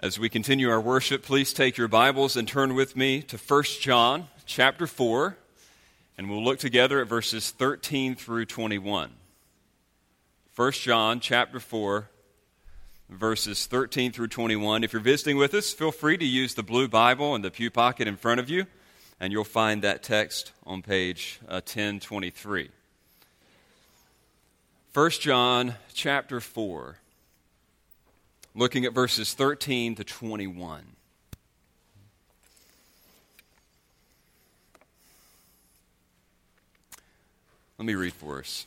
As we continue our worship, please take your Bibles and turn with me to 1 John chapter 4, and we'll look together at verses 13 through 21. 1 John chapter 4, verses 13 through 21. If you're visiting with us, feel free to use the blue Bible in the pew pocket in front of you, and you'll find that text on page 1023. 1 John chapter 4. Looking at verses 13 to 21. Let me read for us.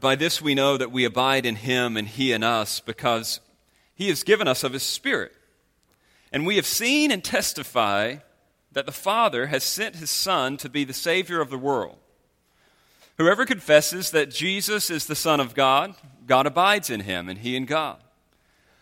By this we know that we abide in him and he in us, because he has given us of his Spirit. And we have seen and testify that the Father has sent his Son to be the Savior of the world. Whoever confesses that Jesus is the Son of God, God abides in him, and he in God.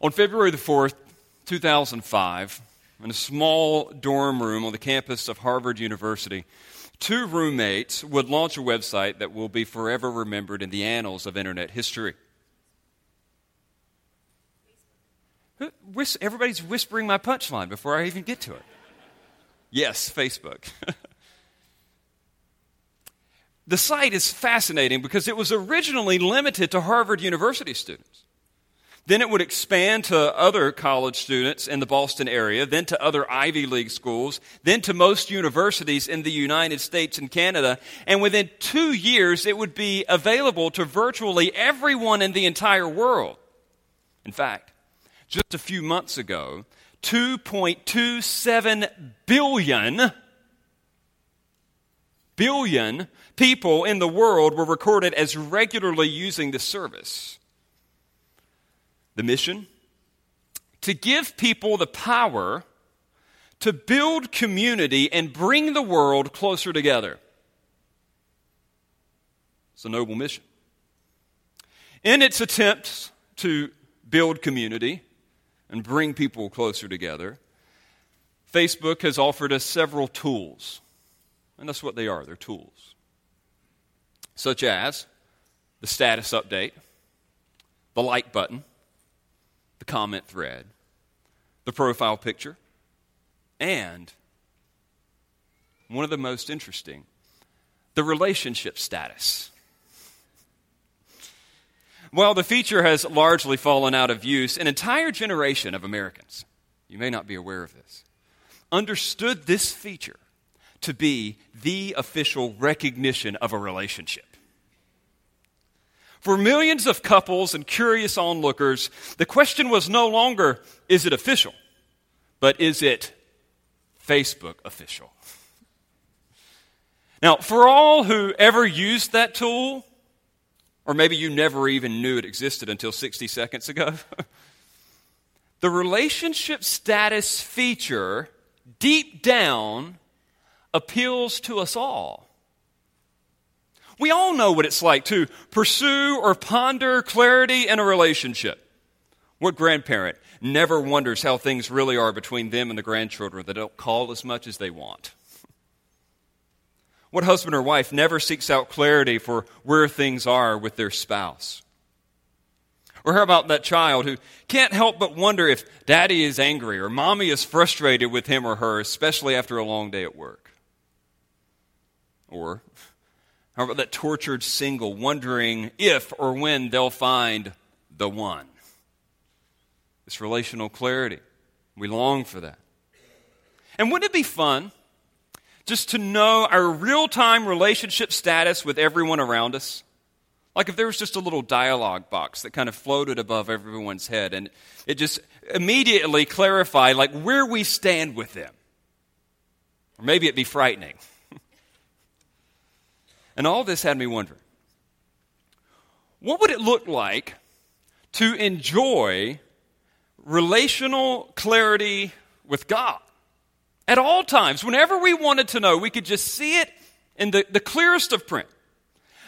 On February the 4th, 2005, in a small dorm room on the campus of Harvard University, two roommates would launch a website that will be forever remembered in the annals of internet history. Everybody's whispering my punchline before I even get to it. Yes, Facebook. The site is fascinating because it was originally limited to Harvard University students. Then it would expand to other college students in the Boston area, then to other Ivy League schools, then to most universities in the United States and Canada. And within 2 years, it would be available to virtually everyone in the entire world. In fact, just a few months ago, 2.27 billion people in the world were recorded as regularly using the service. The mission? To give people the power to build community and bring the world closer together. It's a noble mission. In its attempts to build community and bring people closer together, Facebook has offered us several tools. And that's what they are, they're tools. Such as the status update, the like button, the comment thread, the profile picture, and one of the most interesting, the relationship status. While the feature has largely fallen out of use, an entire generation of Americans, you may not be aware of this, understood this feature to be the official recognition of a relationship. For millions of couples and curious onlookers, the question was no longer, is it official, but is it Facebook official? Now, for all who ever used that tool, or maybe you never even knew it existed until 60 seconds ago, the relationship status feature, deep down, appeals to us all. We all know what it's like to pursue or ponder clarity in a relationship. What grandparent never wonders how things really are between them and the grandchildren that don't call as much as they want? What husband or wife never seeks out clarity for where things are with their spouse? Or how about that child who can't help but wonder if daddy is angry or mommy is frustrated with him or her, especially after a long day at work? Or how about that tortured single wondering if or when they'll find the one? this relational clarity. We long for that. And wouldn't it be fun just to know our real-time relationship status with everyone around us? Like if there was just a little dialogue box that kind of floated above everyone's head and it just immediately clarified like where we stand with them. Or maybe it'd be frightening. And all this had me wondering, what would it look like to enjoy relational clarity with God? At all times, whenever we wanted to know, we could just see it in the clearest of print.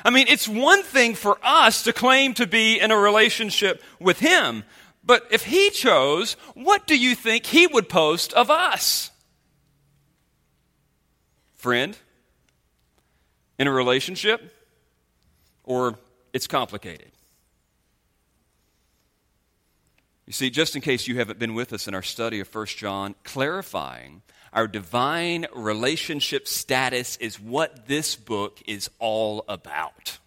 I mean, it's one thing for us to claim to be in a relationship with Him, but if He chose, what do you think He would post of us? Friend, in a relationship, or it's complicated. You see, just in case you haven't been with us in our study of 1 John, clarifying our divine relationship status is what this book is all about.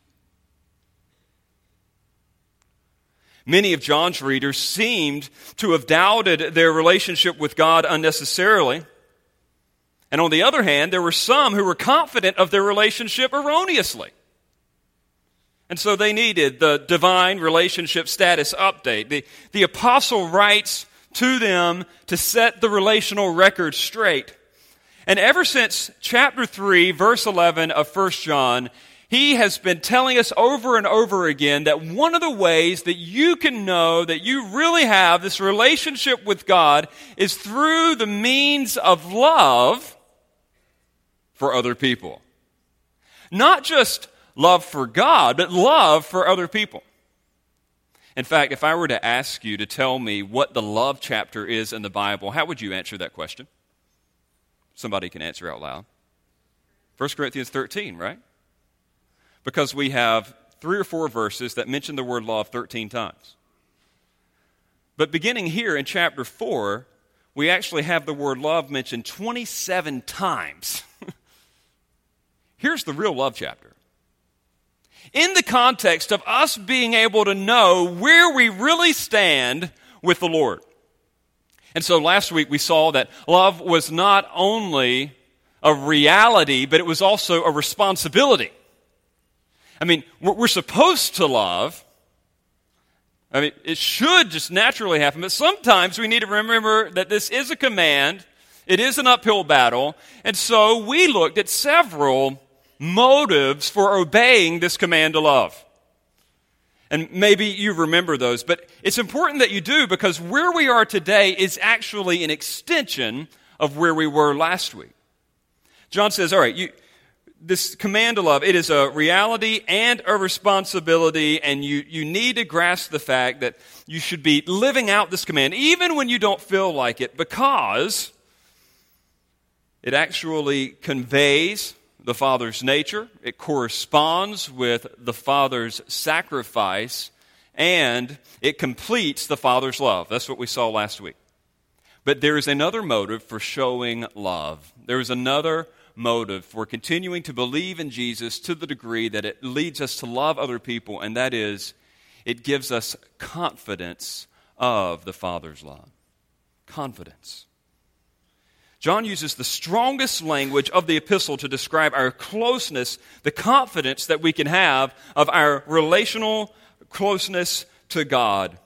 Many of John's readers seemed to have doubted their relationship with God unnecessarily. And on the other hand, there were some who were confident of their relationship erroneously. And so they needed the divine relationship status update. The apostle writes to them to set the relational record straight. And ever since chapter 3, verse 11 of 1 John, he has been telling us over and over again that one of the ways that you can know that you really have this relationship with God is through the means of love for other people. Not just love for God, but love for other people. In fact, if I were to ask you to tell me what the love chapter is in the Bible, how would you answer that question? Somebody can answer out loud. 1 Corinthians 13, right? Because we have 3 or 4 verses that mention the word love 13 times. But beginning here in chapter 4, we actually have the word love mentioned 27 times. Here's the real love chapter. In the context of us being able to know where we really stand with the Lord. And so last week we saw that love was not only a reality, but it was also a responsibility. I mean, we're supposed to love. I mean, it should just naturally happen, but sometimes we need to remember that this is a command, it is an uphill battle, and so we looked at several motives for obeying this command to love. And maybe you remember those, but it's important that you do because where we are today is actually an extension of where we were last week. John says, all right, this command to love, it is a reality and a responsibility, and you need to grasp the fact that you should be living out this command, even when you don't feel like it, because it actually conveys the Father's nature, it corresponds with the Father's sacrifice, and it completes the Father's love. That's what we saw last week. But there is another motive for showing love. There is another motive for continuing to believe in Jesus to the degree that it leads us to love other people, and that is, it gives us confidence of the Father's love. Confidence. John uses the strongest language of the epistle to describe our closeness, the confidence that we can have of our relational closeness to God.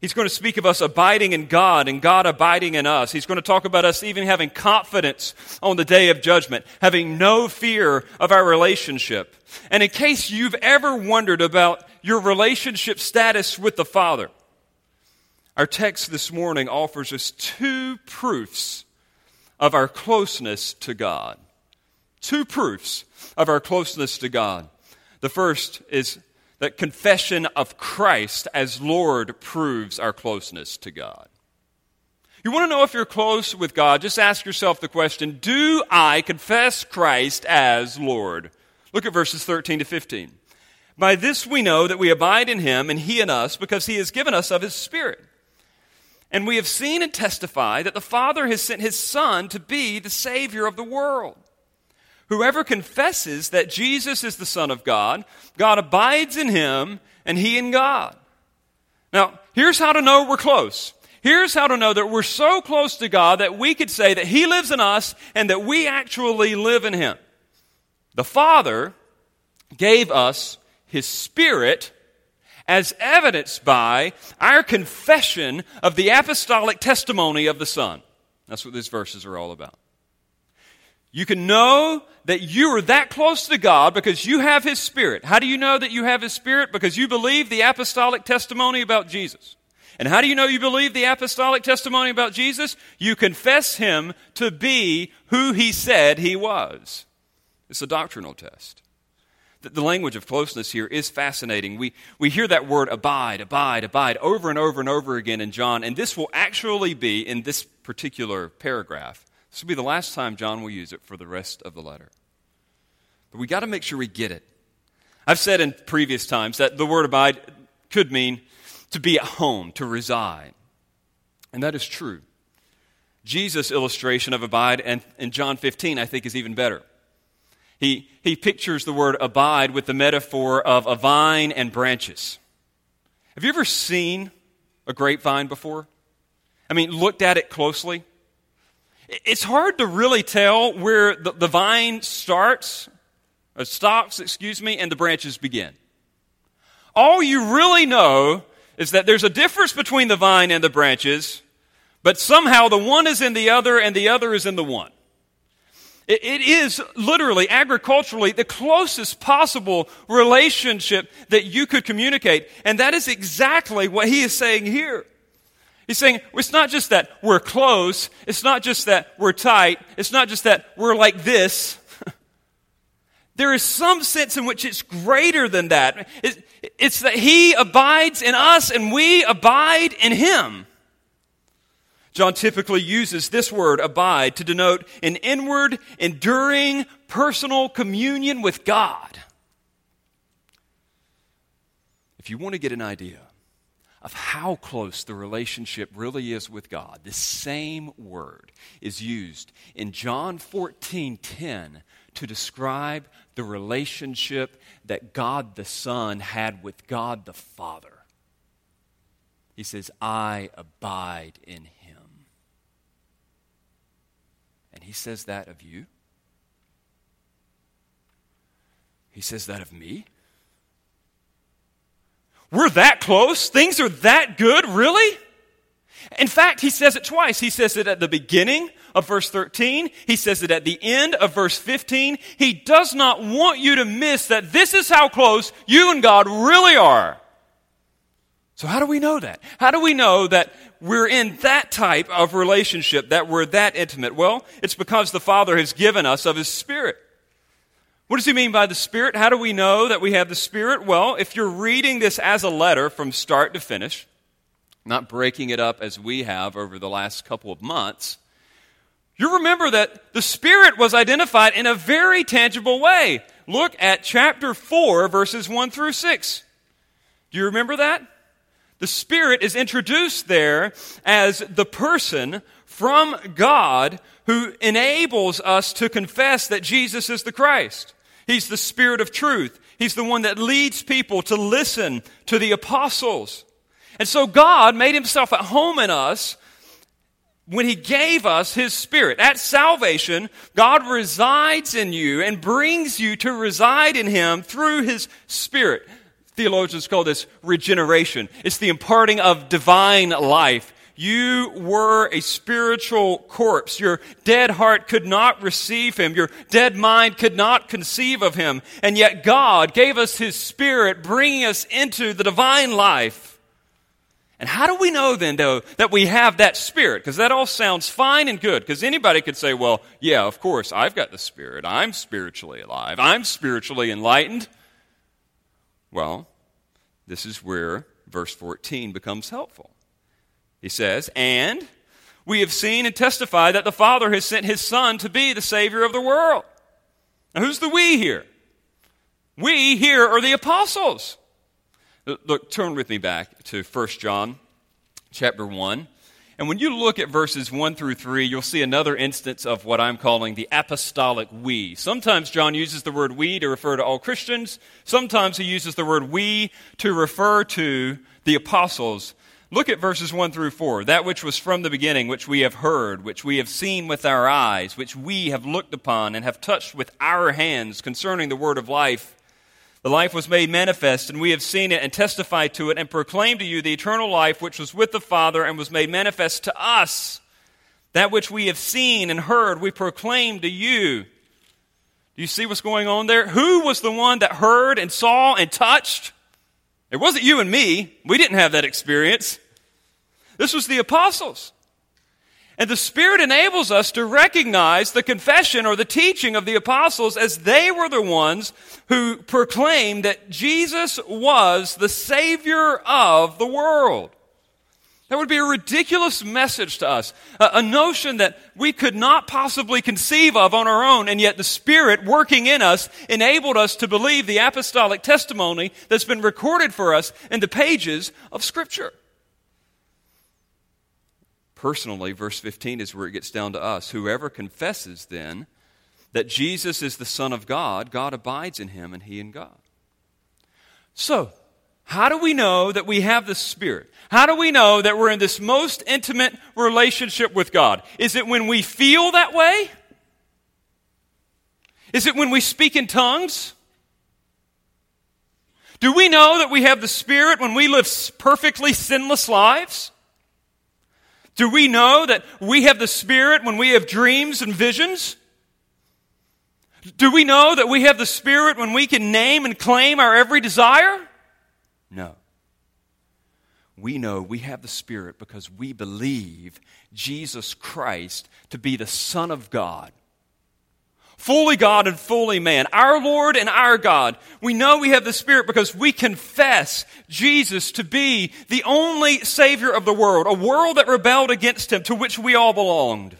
He's going to speak of us abiding in God and God abiding in us. He's going to talk about us even having confidence on the day of judgment, having no fear of our relationship. And in case you've ever wondered about your relationship status with the Father, our text this morning offers us 2 proofs of our closeness to God. 2 proofs of our closeness to God. The first is that confession of Christ as Lord proves our closeness to God. You want to know if you're close with God, just ask yourself the question, do I confess Christ as Lord? Look at verses 13 to 15. By this we know that we abide in Him and He in us because He has given us of His Spirit. And we have seen and testify that the Father has sent His Son to be the Savior of the world. Whoever confesses that Jesus is the Son of God, God abides in Him, and He in God. Now, here's how to know we're close. Here's how to know that we're so close to God that we could say that He lives in us and that we actually live in Him. The Father gave us His Spirit as evidenced by our confession of the apostolic testimony of the Son. That's what these verses are all about. You can know that you are that close to God because you have His Spirit. How do you know that you have His Spirit? Because you believe the apostolic testimony about Jesus. And how do you know you believe the apostolic testimony about Jesus? You confess Him to be who He said He was. It's a doctrinal test. The language of closeness here is fascinating. We hear that word abide, abide, abide over and over and over again in John, and this will actually be in this particular paragraph. This will be the last time John will use it for the rest of the letter. But we got to make sure we get it. I've said in previous times that the word abide could mean to be at home, to reside. And that is true. Jesus' illustration of abide in John 15, I think, is even better. He pictures the word abide with the metaphor of a vine and branches. Have you ever seen a grapevine before? I mean, looked at it closely. It's hard to really tell where the vine stops, and the branches begin. All you really know is that there's a difference between the vine and the branches, but somehow the one is in the other and the other is in the one. It is literally, agriculturally, the closest possible relationship that you could communicate. And that is exactly what he is saying here. He's saying, it's not just that we're close. It's not just that we're tight. It's not just that we're like this. There is some sense in which it's greater than that. It's that he abides in us and we abide in him. John typically uses this word, abide, to denote an inward, enduring, personal communion with God. If you want to get an idea of how close the relationship really is with God, this same word is used in John 14:10 to describe the relationship that God the Son had with God the Father. He says, I abide in him. And he says that of you. He says that of me. We're that close? Things are that good, really? In fact, he says it twice. He says it at the beginning of verse 13. He says it at the end of verse 15. He does not want you to miss that this is how close you and God really are. So how do we know that? How do we know that we're in that type of relationship, that we're that intimate? Well, it's because the Father has given us of His Spirit. What does He mean by the Spirit? How do we know that we have the Spirit? Well, if you're reading this as a letter from start to finish, not breaking it up as we have over the last couple of months, you remember that the Spirit was identified in a very tangible way. Look at chapter 4, verses 1 through 6. Do you remember that? The Spirit is introduced there as the person from God who enables us to confess that Jesus is the Christ. He's the Spirit of truth. He's the one that leads people to listen to the apostles. And so God made himself at home in us when he gave us his Spirit. At salvation, God resides in you and brings you to reside in him through his Spirit. Theologians call this regeneration. It's the imparting of divine life. You were a spiritual corpse. Your dead heart could not receive him. Your dead mind could not conceive of him. And yet God gave us his Spirit, bringing us into the divine life. And how do we know then, though, that we have that Spirit? Because that all sounds fine and good. Because anybody could say, well, yeah, of course, I've got the Spirit. I'm spiritually alive. I'm spiritually enlightened. Well, this is where verse 14 becomes helpful. He says, and we have seen and testified that the Father has sent his Son to be the Savior of the world. Now, who's the we here? We here are the apostles. Look, turn with me back to 1 John chapter 1. And when you look at verses 1 through 3, you'll see another instance of what I'm calling the apostolic we. Sometimes John uses the word we to refer to all Christians. Sometimes he uses the word we to refer to the apostles. Look at verses 1 through 4. That which was from the beginning, which we have heard, which we have seen with our eyes, which we have looked upon and have touched with our hands concerning the word of life. The life was made manifest, and we have seen it and testified to it and proclaimed to you the eternal life which was with the Father and was made manifest to us. That which we have seen and heard, we proclaim to you. Do you see what's going on there? Who was the one that heard and saw and touched? It wasn't you and me. We didn't have that experience. This was the apostles. And the Spirit enables us to recognize the confession or the teaching of the apostles as they were the ones who proclaimed that Jesus was the Savior of the world. That would be a ridiculous message to us, a notion that we could not possibly conceive of on our own, and yet the Spirit working in us enabled us to believe the apostolic testimony that's been recorded for us in the pages of Scripture. Personally, verse 15 is where it gets down to us. Whoever confesses then that Jesus is the Son of God, God abides in him and he in God. So, how do we know that we have the Spirit? How do we know that we're in this most intimate relationship with God? Is it when we feel that way? Is it when we speak in tongues? Do we know that we have the Spirit when we live perfectly sinless lives? Do we know that we have the Spirit when we have dreams and visions? Do we know that we have the Spirit when we can name and claim our every desire? No. We know we have the Spirit because we believe Jesus Christ to be the Son of God, fully God and fully man, our Lord and our God. We know we have the Spirit because we confess Jesus to be the only Savior of the world, a world that rebelled against Him, to which we all belonged.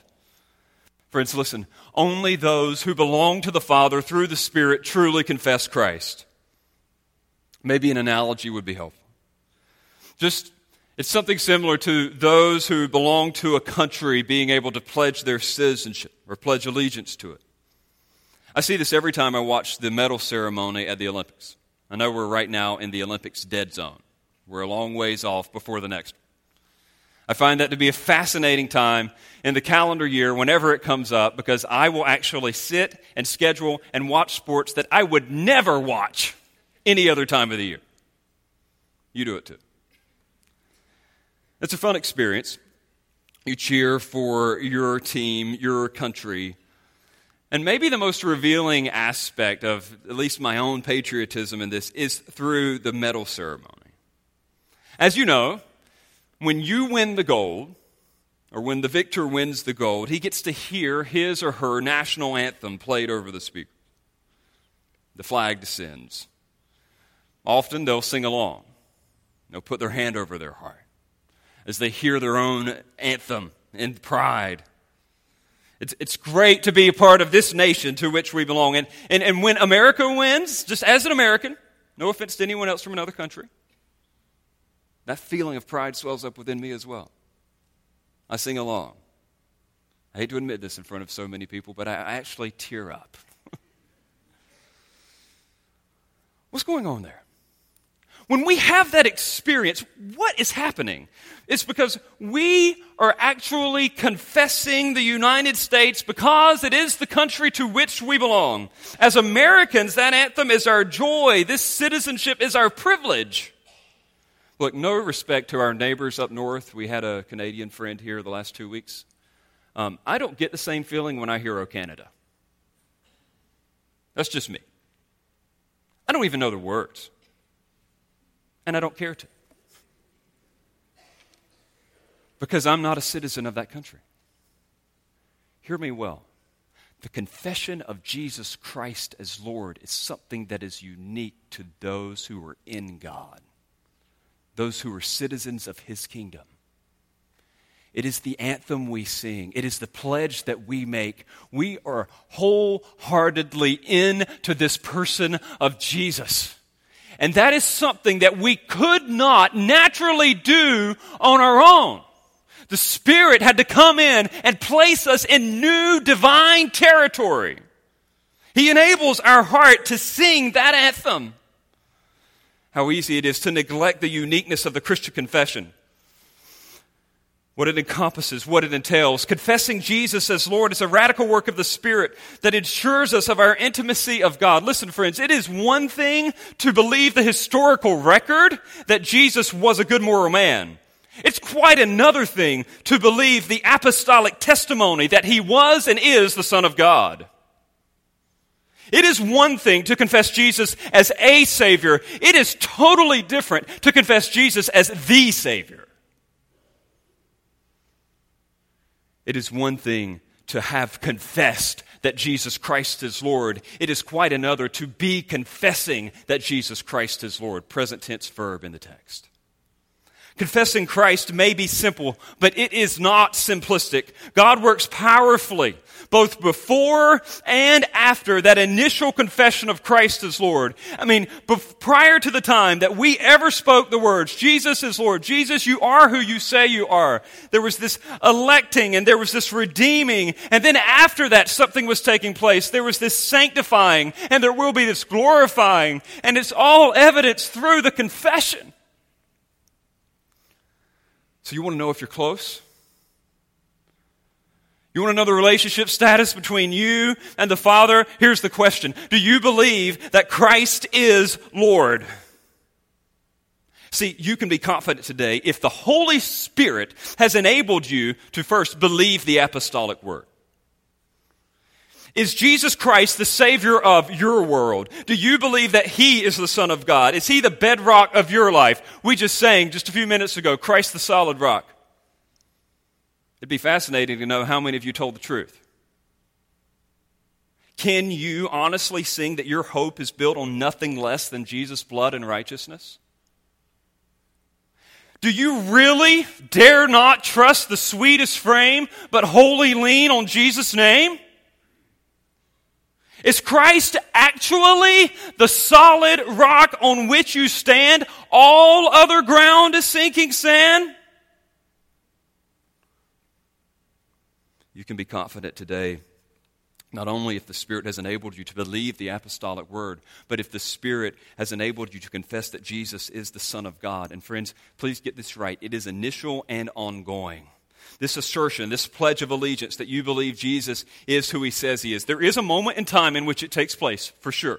Friends, listen, only those who belong to the Father through the Spirit truly confess Christ. Maybe an analogy would be helpful. It's something similar to those who belong to a country being able to pledge their citizenship or pledge allegiance to it. I see this every time I watch the medal ceremony at the Olympics. I know we're right now in the Olympics dead zone. We're a long ways off before the next one. I find that to be a fascinating time in the calendar year whenever it comes up, because I will actually sit and schedule and watch sports that I would never watch any other time of the year. You do it too. It's a fun experience. You cheer for your team, your country. And maybe the most revealing aspect of at least my own patriotism in this is through the medal ceremony. As you know, when you win the gold, or when the victor wins the gold, he gets to hear his or her national anthem played over the speaker. The flag descends. Often they'll sing along. They'll put their hand over their heart as they hear their own anthem in pride. It's great to be a part of this nation to which we belong. And when America wins, just as an American, no offense to anyone else from another country, that feeling of pride swells up within me as well. I sing along. I hate to admit this in front of so many people, but I actually tear up. What's going on there? When we have that experience, what is happening? It's because we are actually confessing the United States because it is the country to which we belong. As Americans, that anthem is our joy. This citizenship is our privilege. Look, no respect to our neighbors up north. We had a Canadian friend here the last 2 weeks. I don't get the same feeling when I hear "O Canada." That's just me. I don't even know the words. And I don't care to. Because I'm not a citizen of that country. Hear me well. The confession of Jesus Christ as Lord is something that is unique to those who are in God, those who are citizens of His kingdom. It is the anthem we sing. It is the pledge that we make. We are wholeheartedly in to this person of Jesus. And that is something that we could not naturally do on our own. The Spirit had to come in and place us in new divine territory. He enables our heart to sing that anthem. How easy it is to neglect the uniqueness of the Christian confession. what it encompasses, what it entails. Confessing Jesus as Lord is a radical work of the Spirit that ensures us of our intimacy of God. Listen, friends, it is one thing to believe the historical record that Jesus was a good moral man. It's quite another thing to believe the apostolic testimony that he was and is the Son of God. It is one thing to confess Jesus as a Savior. It is totally different to confess Jesus as the Savior. It is one thing to have confessed that Jesus Christ is Lord. It is quite another to be confessing that Jesus Christ is Lord. Present tense verb in the text. Confessing Christ may be simple, but it is not simplistic. God works powerfully, both before and after that initial confession of Christ as Lord. I mean, prior to the time that we ever spoke the words, Jesus is Lord, Jesus, you are who you say you are, there was this electing and there was this redeeming. And then after that, something was taking place. There was this sanctifying and there will be this glorifying. And it's all evidenced through the confession. So you want to know if you're close? You want to know the relationship status between you and the Father? Here's the question. Do you believe that Christ is Lord? See, you can be confident today if the Holy Spirit has enabled you to first believe the apostolic word. Is Jesus Christ the Savior of your world? Do you believe that He is the Son of God? Is He the bedrock of your life? We just sang just a few minutes ago, Christ the solid rock. It'd be fascinating to know how many of you told the truth. Can you honestly sing that your hope is built on nothing less than Jesus' blood and righteousness? Do you really dare not trust the sweetest frame, but wholly lean on Jesus' name? Is Christ actually the solid rock on which you stand? All other ground is sinking sand? You can be confident today, not only if the Spirit has enabled you to believe the apostolic word, but if the Spirit has enabled you to confess that Jesus is the Son of God. And friends, please get this right. It is initial and ongoing. This assertion, this pledge of allegiance that you believe Jesus is who he says he is. There is a moment in time in which it takes place, for sure.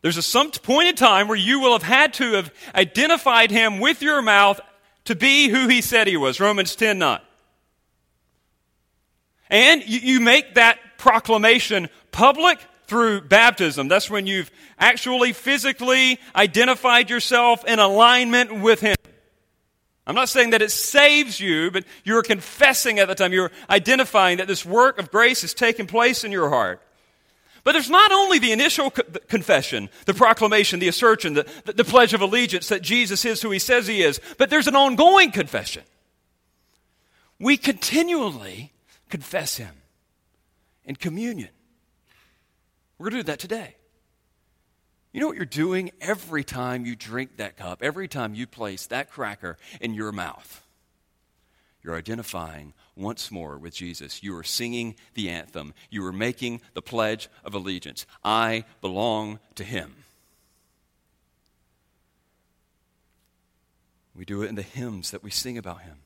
There's a some point in time where you will have had to have identified him with your mouth to be who he said he was, Romans 10:9. And you make that proclamation public through baptism. That's when you've actually physically identified yourself in alignment with him. I'm not saying that it saves you, but you're confessing at the time. You're identifying that this work of grace has taken place in your heart. But there's not only the initial confession, the proclamation, the assertion, the pledge of allegiance that Jesus is who he says he is, but there's an ongoing confession. We continually confess him in communion. We're going to do that today. You know what you're doing every time you drink that cup, every time you place that cracker in your mouth? You're identifying once more with Jesus. You are singing the anthem. You are making the pledge of allegiance. I belong to him. We do it in the hymns that we sing about him.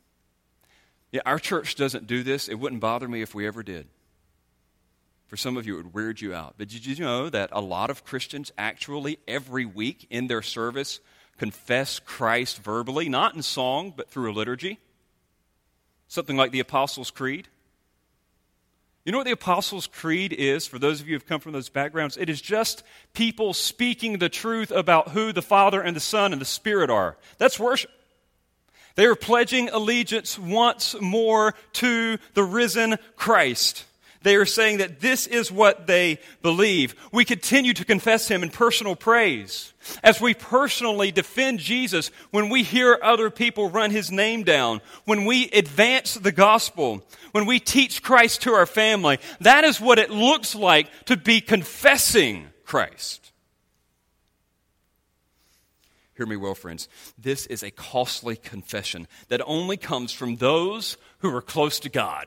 Yeah, our church doesn't do this. It wouldn't bother me if we ever did. For some of you, it would weird you out. But did you know that a lot of Christians actually every week in their service confess Christ verbally, not in song, but through a liturgy? Something like the Apostles' Creed. You know what the Apostles' Creed is, for those of you who have come from those backgrounds? It is just people speaking the truth about who the Father and the Son and the Spirit are. That's worship. They are pledging allegiance once more to the risen Christ. They are saying that this is what they believe. We continue to confess him in personal praise as we personally defend Jesus when we hear other people run his name down, when we advance the gospel, when we teach Christ to our family. That is what it looks like to be confessing Christ. Hear me well, friends. This is a costly confession that only comes from those who are close to God.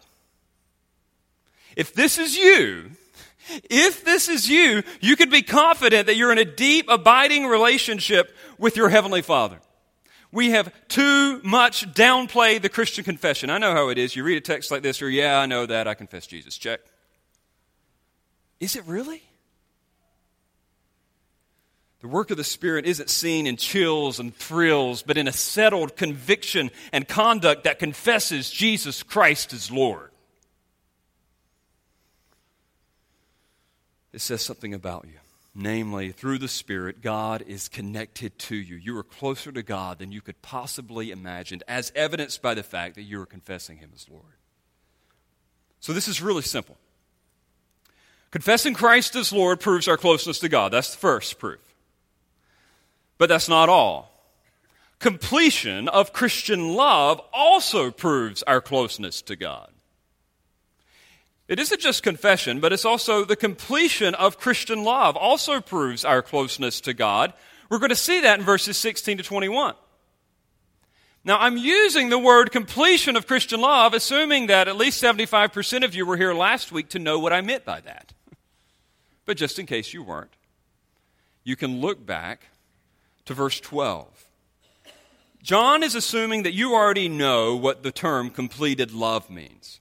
If this is you, you can be confident that you're in a deep, abiding relationship with your Heavenly Father. We have too much downplayed the Christian confession. I know how it is. You read a text like this, or yeah, I know that. I confess Jesus. Check. Is it really? The work of the Spirit isn't seen in chills and thrills, but in a settled conviction and conduct that confesses Jesus Christ as Lord. It says something about you. Namely, through the Spirit, God is connected to you. You are closer to God than you could possibly imagine, as evidenced by the fact that you are confessing Him as Lord. So this is really simple. Confessing Christ as Lord proves our closeness to God. That's the first proof. But that's not all. Completion of Christian love also proves our closeness to God. It isn't just confession, but it's also the completion of Christian love also proves our closeness to God. We're going to see that in verses 16 to 21. Now, I'm using the word completion of Christian love, assuming that at least 75% of you were here last week to know what I meant by that. But just in case you weren't, you can look back to verse 12. John is assuming that you already know what the term completed love means.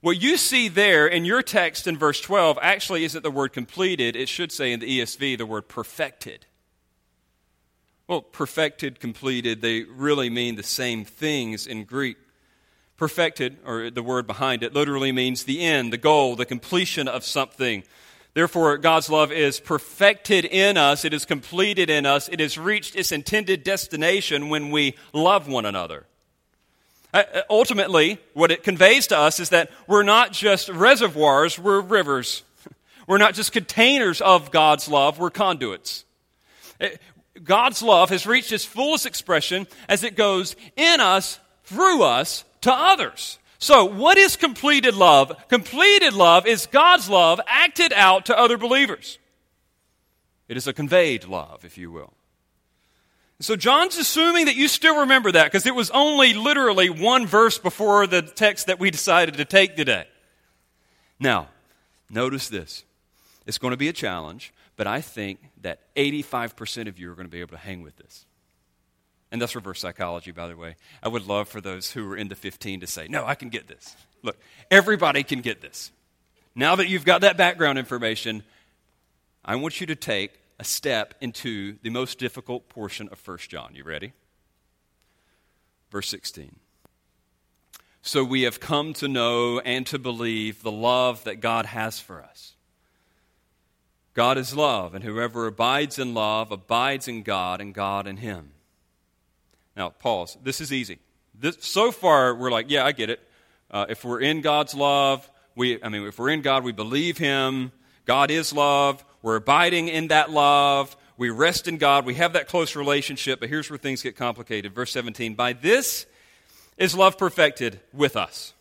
What you see there in your text in verse 12 actually isn't the word completed. It should say in the ESV the word perfected. Well, perfected, completed, they really mean the same things in Greek. Perfected, or the word behind it, literally means the end, the goal, the completion of something. Therefore, God's love is perfected in us. It is completed in us. It has reached its intended destination when we love one another. Ultimately, what it conveys to us is that we're not just reservoirs, we're rivers. We're not just containers of God's love, we're conduits. God's love has reached its fullest expression as it goes in us, through us, to others. So, what is completed love? Completed love is God's love acted out to other believers. It is a conveyed love, if you will. So John's assuming that you still remember that because it was only literally one verse before the text that we decided to take today. Now, notice this. It's going to be a challenge, but I think that 85% of you are going to be able to hang with this. And that's reverse psychology, by the way. I would love for those who are in the 15 to say, no, I can get this. Look, everybody can get this. Now that you've got that background information, I want you to take a step into the most difficult portion of 1 John. You ready? Verse 16. So we have come to know and to believe the love that God has for us. God is love, and whoever abides in love abides in God and God in him. Now, pause. This is easy. So far, we're like, yeah, I get it. If we're in God's love, if we're in God, we believe him. God is love. We're abiding in that love. We rest in God. We have that close relationship. But here's where things get complicated. Verse 17, by this is love perfected with us,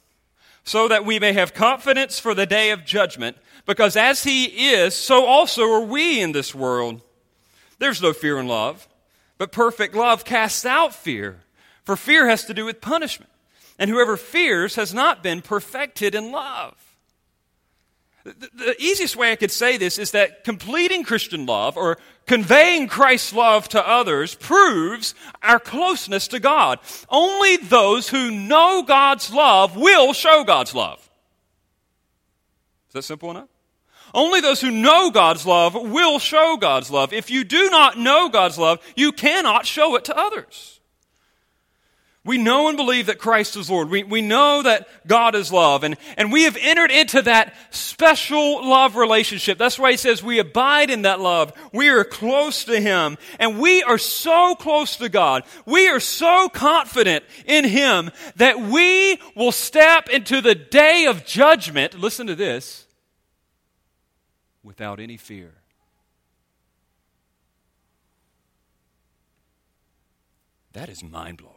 so that we may have confidence for the day of judgment, because as he is, so also are we in this world. There's no fear in love, but perfect love casts out fear, for fear has to do with punishment. And whoever fears has not been perfected in love. The easiest way I could say this is that completing Christian love or conveying Christ's love to others proves our closeness to God. Only those who know God's love will show God's love. Is that simple enough? Only those who know God's love will show God's love. If you do not know God's love, you cannot show it to others. We know and believe that Christ is Lord. We know that God is love. And we have entered into that special love relationship. That's why he says we abide in that love. We are close to him. And we are so close to God. We are so confident in him that we will step into the day of judgment, listen to this, without any fear. That is mind-blowing.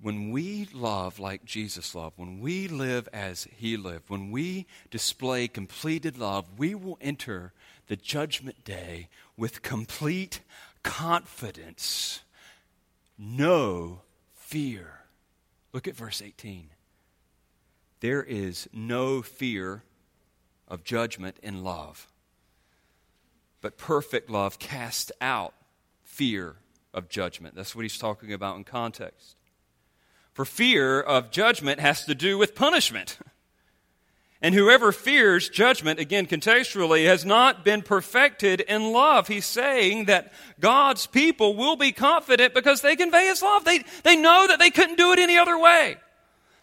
When we love like Jesus loved, when we live as he lived, when we display completed love, we will enter the judgment day with complete confidence, no fear. Look at verse 18. There is no fear of judgment in love. But perfect love casts out fear of judgment. That's what he's talking about in context. For fear of judgment has to do with punishment. And whoever fears judgment, again contextually, has not been perfected in love. He's saying that God's people will be confident because they convey His love. They know that they couldn't do it any other way.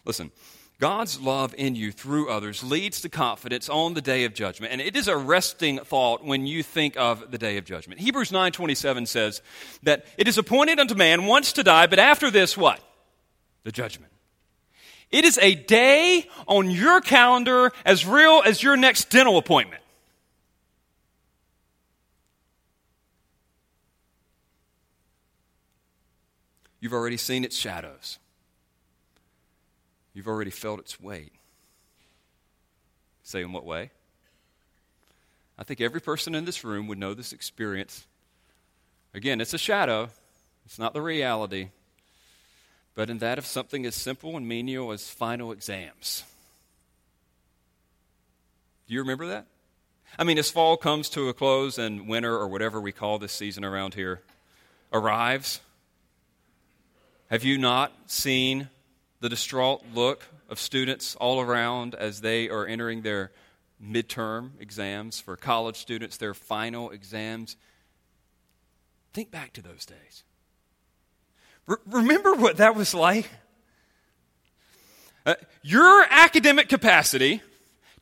Listen, God's love in you through others leads to confidence on the day of judgment. And it is a resting thought when you think of the day of judgment. Hebrews 9:27 says that it is appointed unto man once to die, but after this what? The judgment. It is a day on your calendar as real as your next dental appointment. You've already seen its shadows. You've already felt its weight. Say, in what way? I think every person in this room would know this experience. Again, it's a shadow. It's not the reality. But in that of something as simple and menial as final exams. Do you remember that? I mean, as fall comes to a close and winter, or whatever we call this season around here, arrives, have you not seen the distraught look of students all around as they are entering their midterm exams? For college students, their final exams? Think back to those days. Remember what that was like? Your academic capacity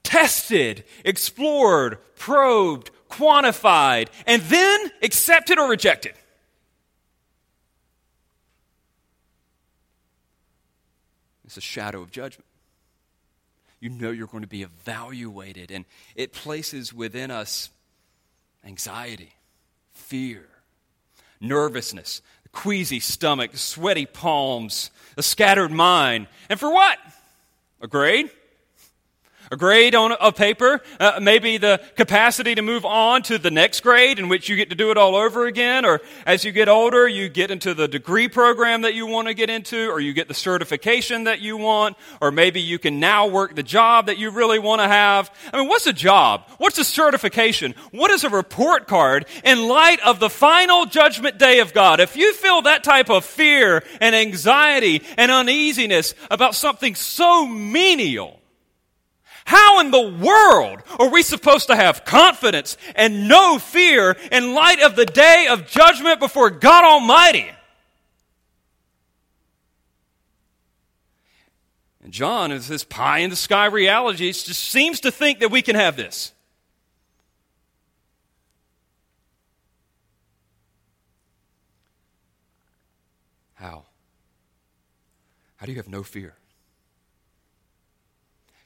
tested, explored, probed, quantified, and then accepted or rejected. It's a shadow of judgment. You know you're going to be evaluated, and it places within us anxiety, fear, nervousness, queasy stomach, sweaty palms, a scattered mind. And for what? A grade? A grade on a paper? Maybe the capacity to move on to the next grade in which you get to do it all over again? Or as you get older, you get into the degree program that you want to get into, or you get the certification that you want, or maybe you can now work the job that you really want to have. I mean, what's a job? What's a certification? What is a report card in light of the final judgment day of God? If you feel that type of fear and anxiety and uneasiness about something so menial, how in the world are we supposed to have confidence and no fear in light of the day of judgment before God Almighty? And John, as his pie-in-the-sky reality, just seems to think that we can have this. How? How do you have no fear?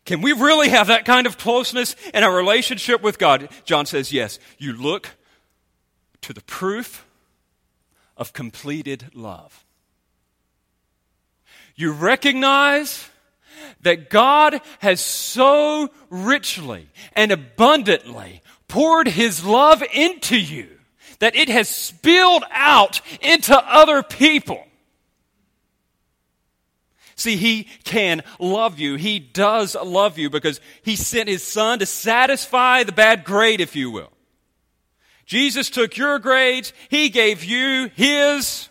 Can we really have that kind of closeness in our relationship with God? John says, yes, you look to the proof of completed love. You recognize that God has so richly and abundantly poured His love into you that it has spilled out into other people. See, He can love you. He does love you because He sent His Son to satisfy the bad grade, if you will. Jesus took your grades. He gave you His.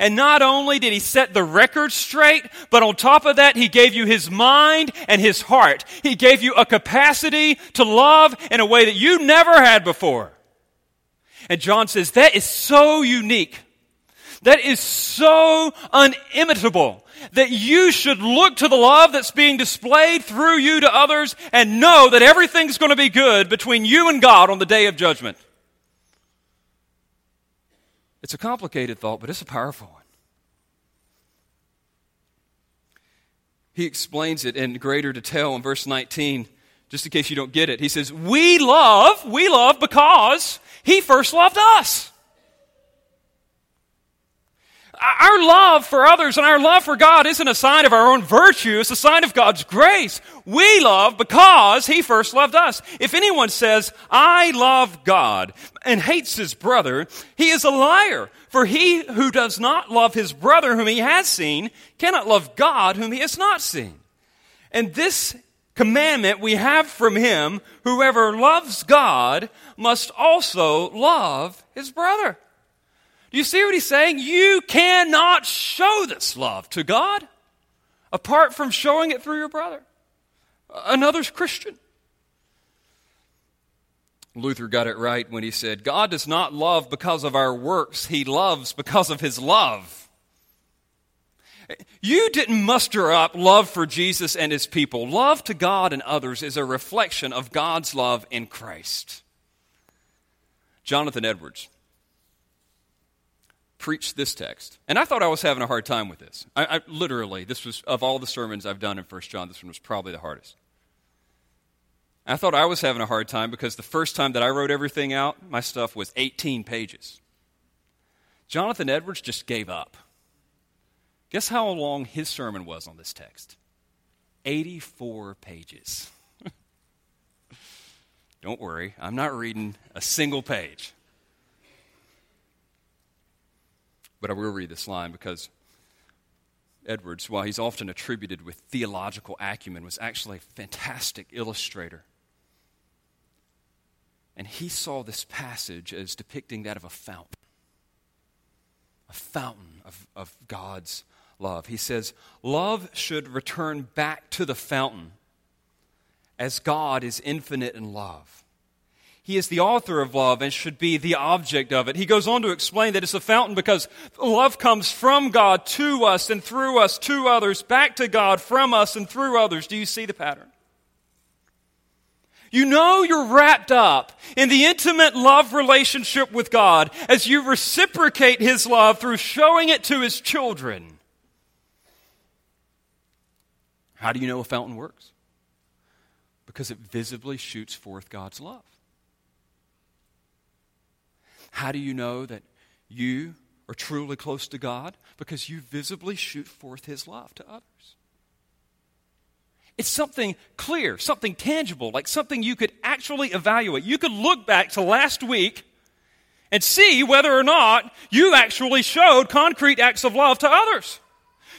And not only did He set the record straight, but on top of that, He gave you His mind and His heart. He gave you a capacity to love in a way that you never had before. And John says, that is so unique. That is so unimitable that you should look to the love that's being displayed through you to others and know that everything's going to be good between you and God on the day of judgment. It's a complicated thought, but it's a powerful one. He explains it in greater detail in verse 19, just in case you don't get it. He says, we love because He first loved us. Our love for others and our love for God isn't a sign of our own virtue. It's a sign of God's grace. We love because He first loved us. If anyone says, I love God, and hates his brother, he is a liar. For he who does not love his brother whom he has seen cannot love God whom he has not seen. And this commandment we have from him, whoever loves God must also love his brother. Do you see what he's saying? You cannot show this love to God apart from showing it through your brother, another Christian. Luther got it right when he said, God does not love because of our works. He loves because of his love. You didn't muster up love for Jesus and his people. Love to God and others is a reflection of God's love in Christ. Jonathan Edwards preached this text, and I thought I was having a hard time with this. I literally, this was, of all the sermons I've done in 1 John, this one was probably the hardest. I thought I was having a hard time because the first time that I wrote everything out, my stuff was 18 pages. Jonathan Edwards just gave up. Guess how long his sermon was on this text? 84 pages. Don't worry, I'm not reading a single page. But I will read this line because Edwards, while he's often attributed with theological acumen, was actually a fantastic illustrator. And he saw this passage as depicting that of a fountain of God's love. He says, love should return back to the fountain as God is infinite in love. He is the author of love and should be the object of it. He goes on to explain that it's a fountain because love comes from God to us and through us to others, back to God, from us and through others. Do you see the pattern? You know you're wrapped up in the intimate love relationship with God as you reciprocate his love through showing it to his children. How do you know a fountain works? Because it visibly shoots forth God's love. How do you know that you are truly close to God? Because you visibly shoot forth his love to others. It's something clear, something tangible, like something you could actually evaluate. You could look back to last week and see whether or not you actually showed concrete acts of love to others.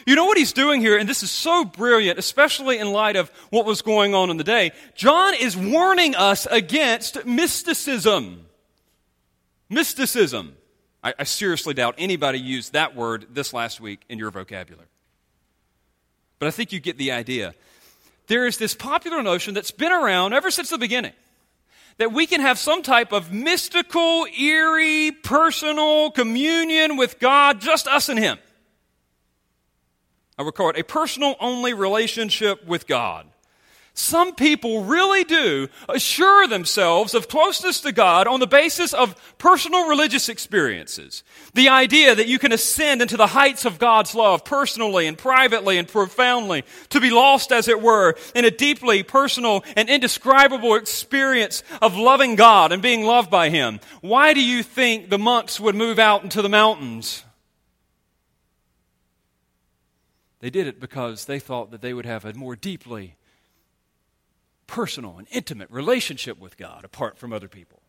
You know what he's doing here, and this is so brilliant, especially in light of what was going on in the day. John is warning us against mysticism. Mysticism. I seriously doubt anybody used that word this last week in your vocabulary. But I think you get the idea. There is this popular notion that's been around ever since the beginning that we can have some type of mystical, eerie, personal communion with God, just us and him. I would call it a personal-only relationship with God. Some people really do assure themselves of closeness to God on the basis of personal religious experiences. The idea that you can ascend into the heights of God's love personally and privately and profoundly, to be lost, as it were, in a deeply personal and indescribable experience of loving God and being loved by him. Why do you think the monks would move out into the mountains? They did it because they thought that they would have a more deeply personal and intimate relationship with God apart from other people.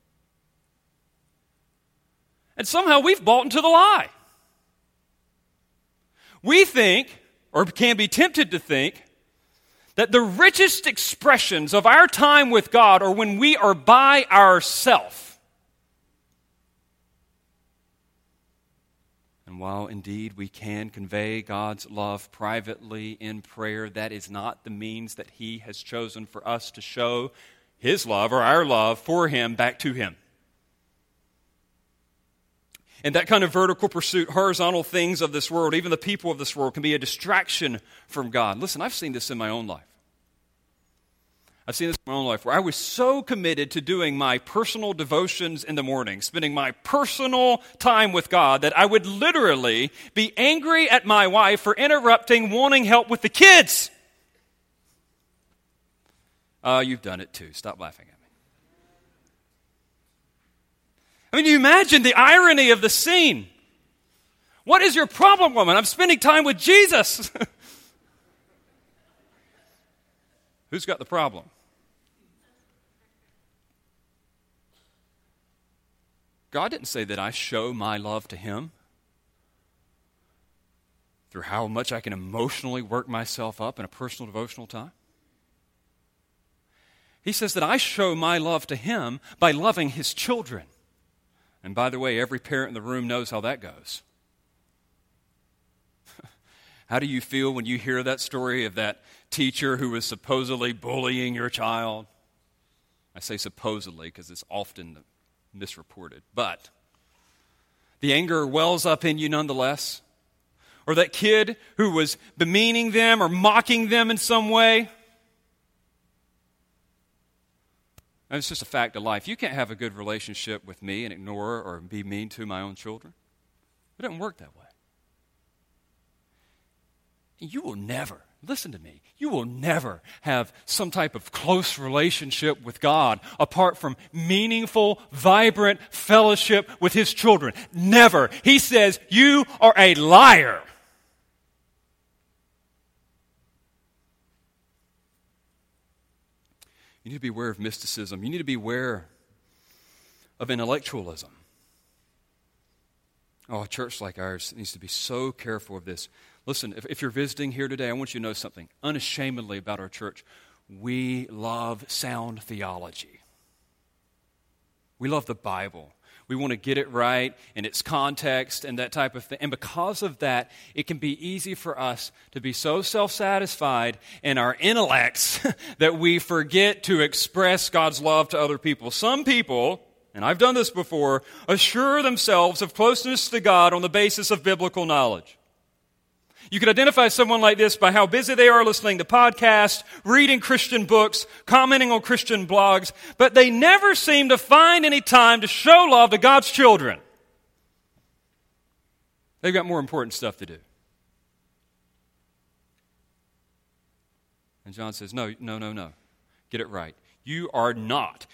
And somehow we've bought into the lie. We think, or can be tempted to think, that the richest expressions of our time with God are when we are by ourselves. And while indeed we can convey God's love privately in prayer, that is not the means that he has chosen for us to show his love or our love for him back to him. And that kind of vertical pursuit, horizontal things of this world, even the people of this world, can be a distraction from God. Listen, I've seen this in my own life. I've seen this in my own life where I was so committed to doing my personal devotions in the morning, spending my personal time with God, that I would literally be angry at my wife for interrupting, wanting help with the kids. You've done it too. Stop laughing at me. I mean, you imagine the irony of the scene. What is your problem, woman? I'm spending time with Jesus. Who's got the problem? God didn't say that I show my love to him through how much I can emotionally work myself up in a personal devotional time. He says that I show my love to him by loving his children. And by the way, every parent in the room knows how that goes. How do you feel when you hear that story of that teacher who was supposedly bullying your child? I say supposedly because it's often misreported. But the anger wells up in you nonetheless. Or that kid who was demeaning them or mocking them in some way. And it's just a fact of life. You can't have a good relationship with me and ignore or be mean to my own children. It doesn't work that way. You will never, listen to me, you will never have some type of close relationship with God apart from meaningful, vibrant fellowship with his children. Never. He says, you are a liar. You need to be aware of mysticism. You need to be aware of intellectualism. Oh, a church like ours needs to be so careful of this. Listen, if you're visiting here today, I want you to know something unashamedly about our church. We love sound theology. We love the Bible. We want to get it right in its context and that type of thing. And because of that, it can be easy for us to be so self-satisfied in our intellects that we forget to express God's love to other people. Some people, and I've done this before, assure themselves of closeness to God on the basis of biblical knowledge. You can identify someone like this by how busy they are listening to podcasts, reading Christian books, commenting on Christian blogs, but they never seem to find any time to show love to God's children. They've got more important stuff to do. And John says, no. Get it right. You are not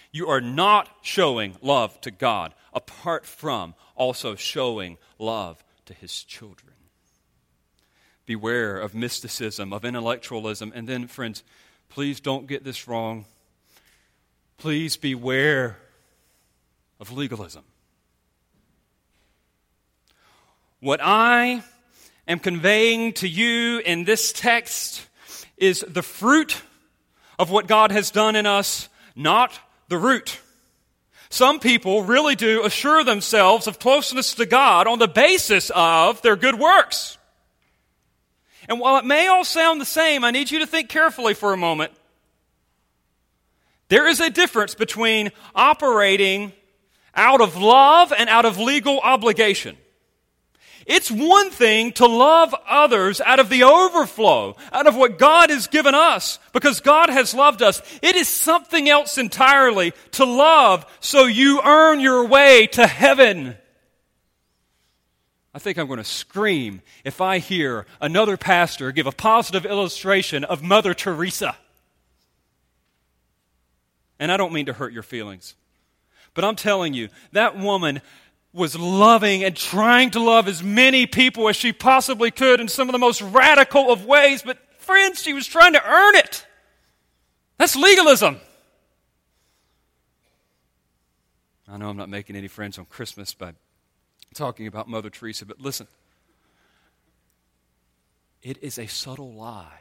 showing love to God apart from also showing love to his children. Beware of mysticism, of intellectualism. And then, friends, please don't get this wrong. Please beware of legalism. What I am conveying to you in this text is the fruit of what God has done in us, not the root. Some people really do assure themselves of closeness to God on the basis of their good works. And while it may all sound the same, I need you to think carefully for a moment. There is a difference between operating out of love and out of legal obligation. It's one thing to love others out of the overflow, out of what God has given us, because God has loved us. It is something else entirely to love so you earn your way to heaven. I think I'm going to scream if I hear another pastor give a positive illustration of Mother Teresa. And I don't mean to hurt your feelings, but I'm telling you, that woman was loving and trying to love as many people as she possibly could in some of the most radical of ways, but friends, she was trying to earn it. That's legalism. I know I'm not making any friends on Christmas by talking about Mother Teresa, but listen, it is a subtle lie.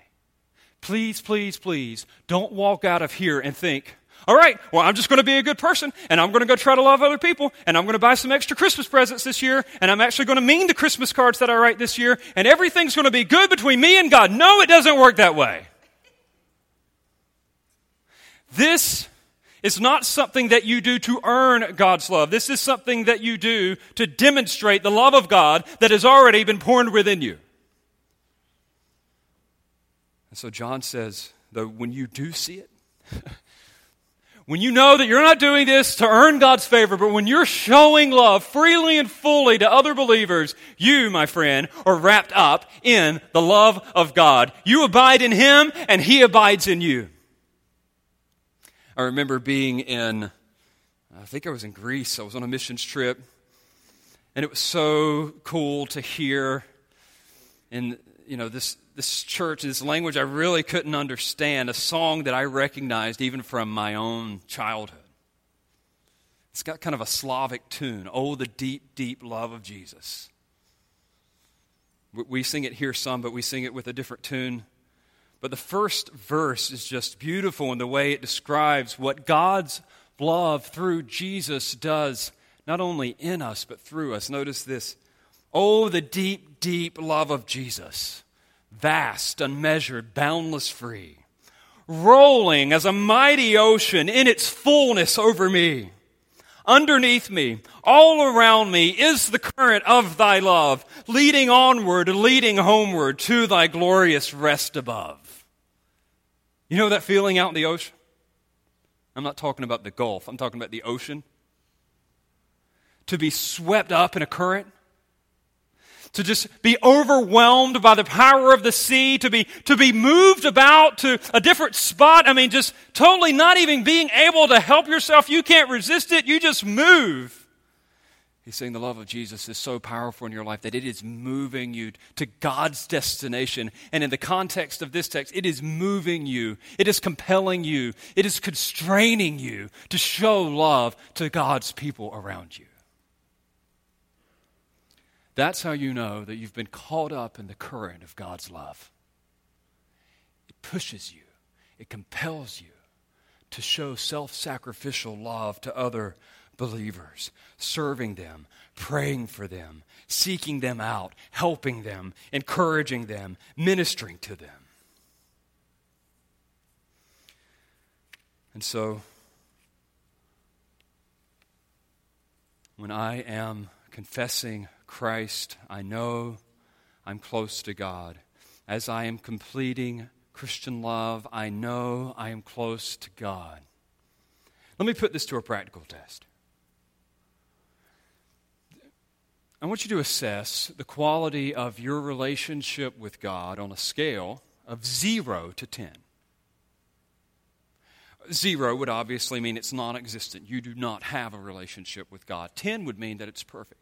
Please, don't walk out of here and think, all right, well, I'm just going to be a good person, and I'm going to go try to love other people, and I'm going to buy some extra Christmas presents this year, and I'm actually going to mean the Christmas cards that I write this year, and everything's going to be good between me and God. No, it doesn't work that way. This is not something that you do to earn God's love. This is something that you do to demonstrate the love of God that has already been poured within you. And so John says, though, when you do see it, when you know that you're not doing this to earn God's favor, but when you're showing love freely and fully to other believers, you, my friend, are wrapped up in the love of God. You abide in him, and he abides in you. I remember being I was in Greece. I was on a missions trip, and it was so cool to hear in, this church, this language I really couldn't understand, a song that I recognized even from my own childhood. It's got kind of a Slavic tune, Oh, the Deep, Deep Love of Jesus. We sing it here some, but we sing it with a different tune. But the first verse is just beautiful in the way it describes what God's love through Jesus does, not only in us, but through us. Notice this. Oh, the deep, deep love of Jesus, vast, unmeasured, boundless, free, rolling as a mighty ocean in its fullness over me. Underneath me, all around me, is the current of thy love, leading onward, leading homeward to thy glorious rest above. You know that feeling out in the ocean? I'm not talking about the Gulf. I'm talking about the ocean. To be swept up in a current. To just be overwhelmed by the power of the sea. To be moved about to a different spot. I mean, just totally not even being able to help yourself. You can't resist it. You just move. He's saying the love of Jesus is so powerful in your life that it is moving you to God's destination. And in the context of this text, it is moving you. It is compelling you. It is constraining you to show love to God's people around you. That's how you know that you've been caught up in the current of God's love. It pushes you. It compels you to show self-sacrificial love to other believers, serving them, praying for them, seeking them out, helping them, encouraging them, ministering to them. And so, when I am confessing Christ, I know I'm close to God. As I am completing Christian love, I know I am close to God. Let me put this to a practical test. I want you to assess the quality of your relationship with God on a scale of 0 to 10. 0 would obviously mean it's non-existent. You do not have a relationship with God. 10 would mean that it's perfect.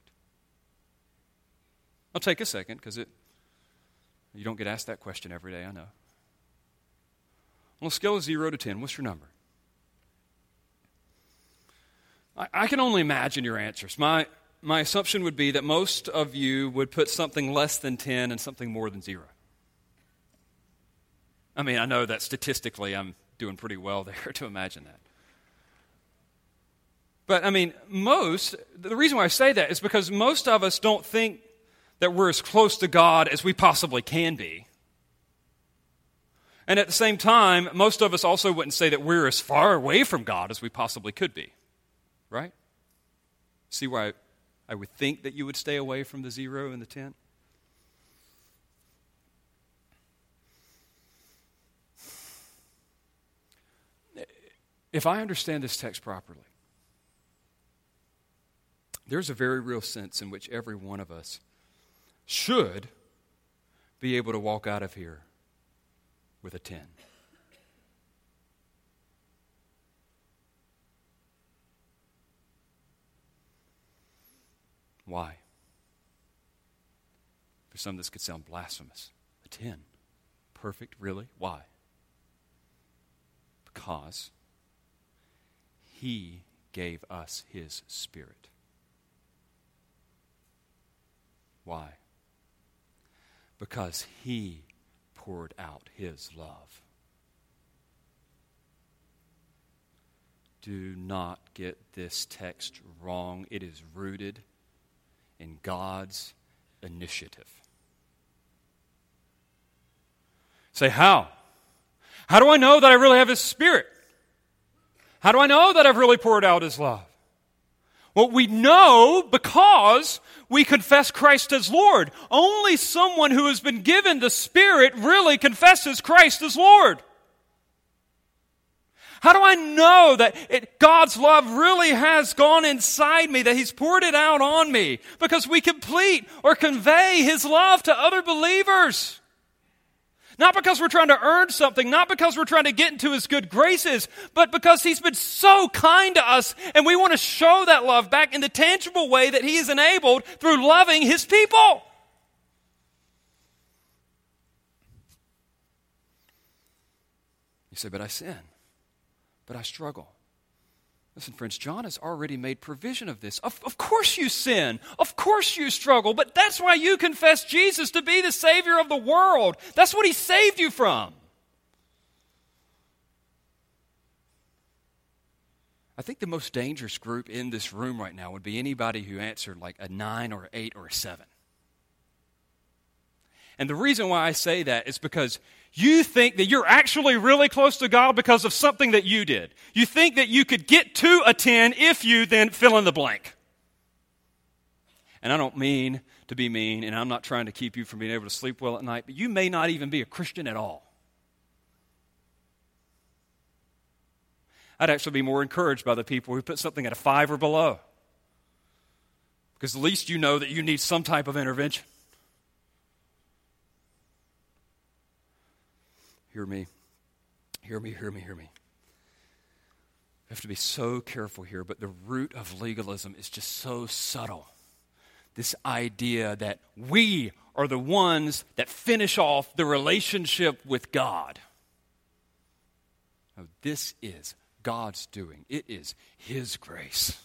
I'll take a second because you don't get asked that question every day, I know. On a scale of 0 to 10, what's your number? I can only imagine your answers. My assumption would be that most of you would put something less than 10 and something more than 0. I mean, I know that statistically I'm doing pretty well there to imagine that. But, I mean, the reason why I say that is because most of us don't think that we're as close to God as we possibly can be. And at the same time, most of us also wouldn't say that we're as far away from God as we possibly could be. Right? See why I would think that you would stay away from the 0 and the 10. If I understand this text properly, there's a very real sense in which every one of us should be able to walk out of here with a 10. Why? For some, this could sound blasphemous. A 10. Perfect, really? Why? Because He gave us His Spirit. Why? Because He poured out His love. Do not get this text wrong. It is rooted in God's initiative. Say, how? How do I know that I really have His Spirit? How do I know that I've really poured out His love? Well, we know because we confess Christ as Lord. Only someone who has been given the Spirit really confesses Christ as Lord. How do I know that God's love really has gone inside me, that He's poured it out on me? Because we complete or convey His love to other believers. Not because we're trying to earn something, not because we're trying to get into His good graces, but because He's been so kind to us, and we want to show that love back in the tangible way that He is enabled through loving His people. You say, but I sin. But I struggle. Listen, friends, John has already made provision of this. Of course you sin. Of course you struggle. But that's why you confess Jesus to be the Savior of the world. That's what He saved you from. I think the most dangerous group in this room right now would be anybody who answered like a 9 or an 8 or a 7. And the reason why I say that is because you think that you're actually really close to God because of something that you did. You think that you could get to a 10 if you then fill in the blank. And I don't mean to be mean, and I'm not trying to keep you from being able to sleep well at night, but you may not even be a Christian at all. I'd actually be more encouraged by the people who put something at a 5 or below, because at least you know that you need some type of intervention. Hear me. We have to be so careful here, but the root of legalism is just so subtle. This idea that we are the ones that finish off the relationship with God. Now, this is God's doing. It is His grace.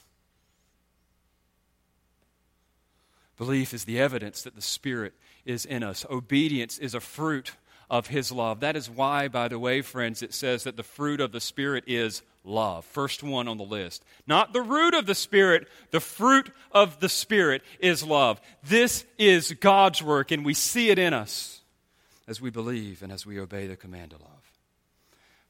Belief is the evidence that the Spirit is in us. Obedience is a fruit of His love. That is why, by the way, friends, it says that the fruit of the Spirit is love. First one on the list. Not the root of the Spirit, the fruit of the Spirit is love. This is God's work, and we see it in us as we believe and as we obey the command to love.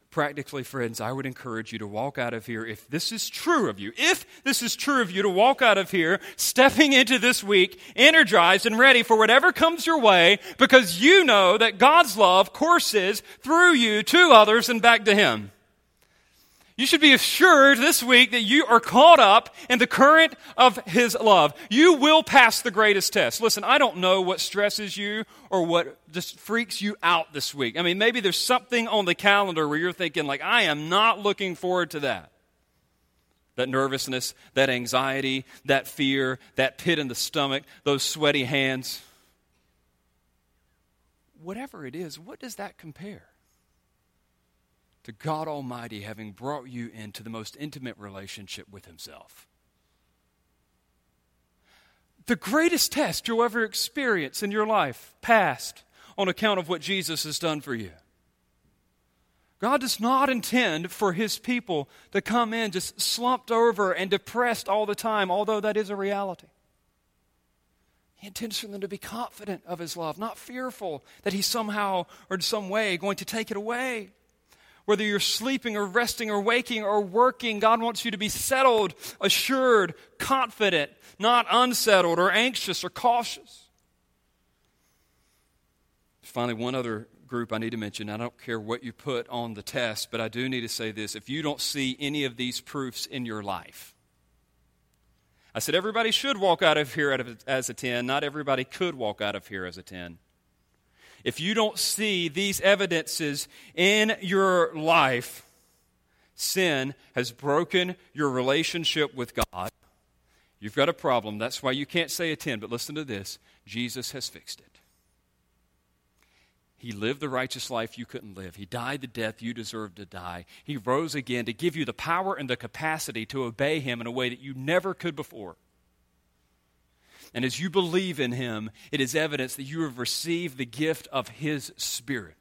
Practically, friends, I would encourage you to walk out of here, if this is true of you, to walk out of here, stepping into this week, energized and ready for whatever comes your way, because you know that God's love courses through you to others and back to Him. You should be assured this week that you are caught up in the current of His love. You will pass the greatest test. Listen, I don't know what stresses you or what just freaks you out this week. I mean, maybe there's something on the calendar where you're thinking, like, I am not looking forward to that. That nervousness, that anxiety, that fear, that pit in the stomach, those sweaty hands. Whatever it is, what does that compare to God Almighty having brought you into the most intimate relationship with Himself? The greatest test you'll ever experience in your life passed on account of what Jesus has done for you. God does not intend for His people to come in just slumped over and depressed all the time, although that is a reality. He intends for them to be confident of His love, not fearful that He's somehow or in some way going to take it away. Whether you're sleeping or resting or waking or working, God wants you to be settled, assured, confident, not unsettled or anxious or cautious. Finally, one other group I need to mention. I don't care what you put on the test, but I do need to say this. If you don't see any of these proofs in your life, I said everybody should walk out of here as a 10. Not everybody could walk out of here as a 10. If you don't see these evidences in your life, sin has broken your relationship with God. You've got a problem. That's why you can't say a 10, but listen to this. Jesus has fixed it. He lived the righteous life you couldn't live. He died the death you deserved to die. He rose again to give you the power and the capacity to obey Him in a way that you never could before. And as you believe in Him, it is evidence that you have received the gift of His Spirit.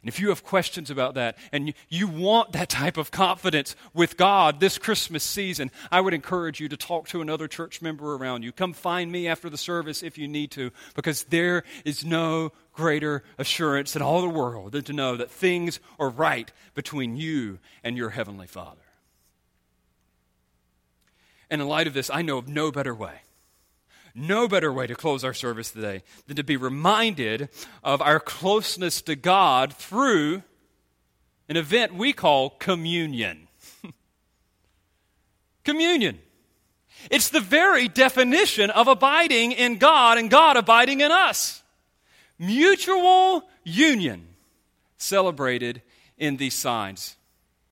And if you have questions about that and you want that type of confidence with God this Christmas season, I would encourage you to talk to another church member around you. Come find me after the service if you need to, because there is no greater assurance in all the world than to know that things are right between you and your Heavenly Father. And in light of this, I know of no better way to close our service today than to be reminded of our closeness to God through an event we call communion. Communion. It's the very definition of abiding in God and God abiding in us. Mutual union celebrated in these signs.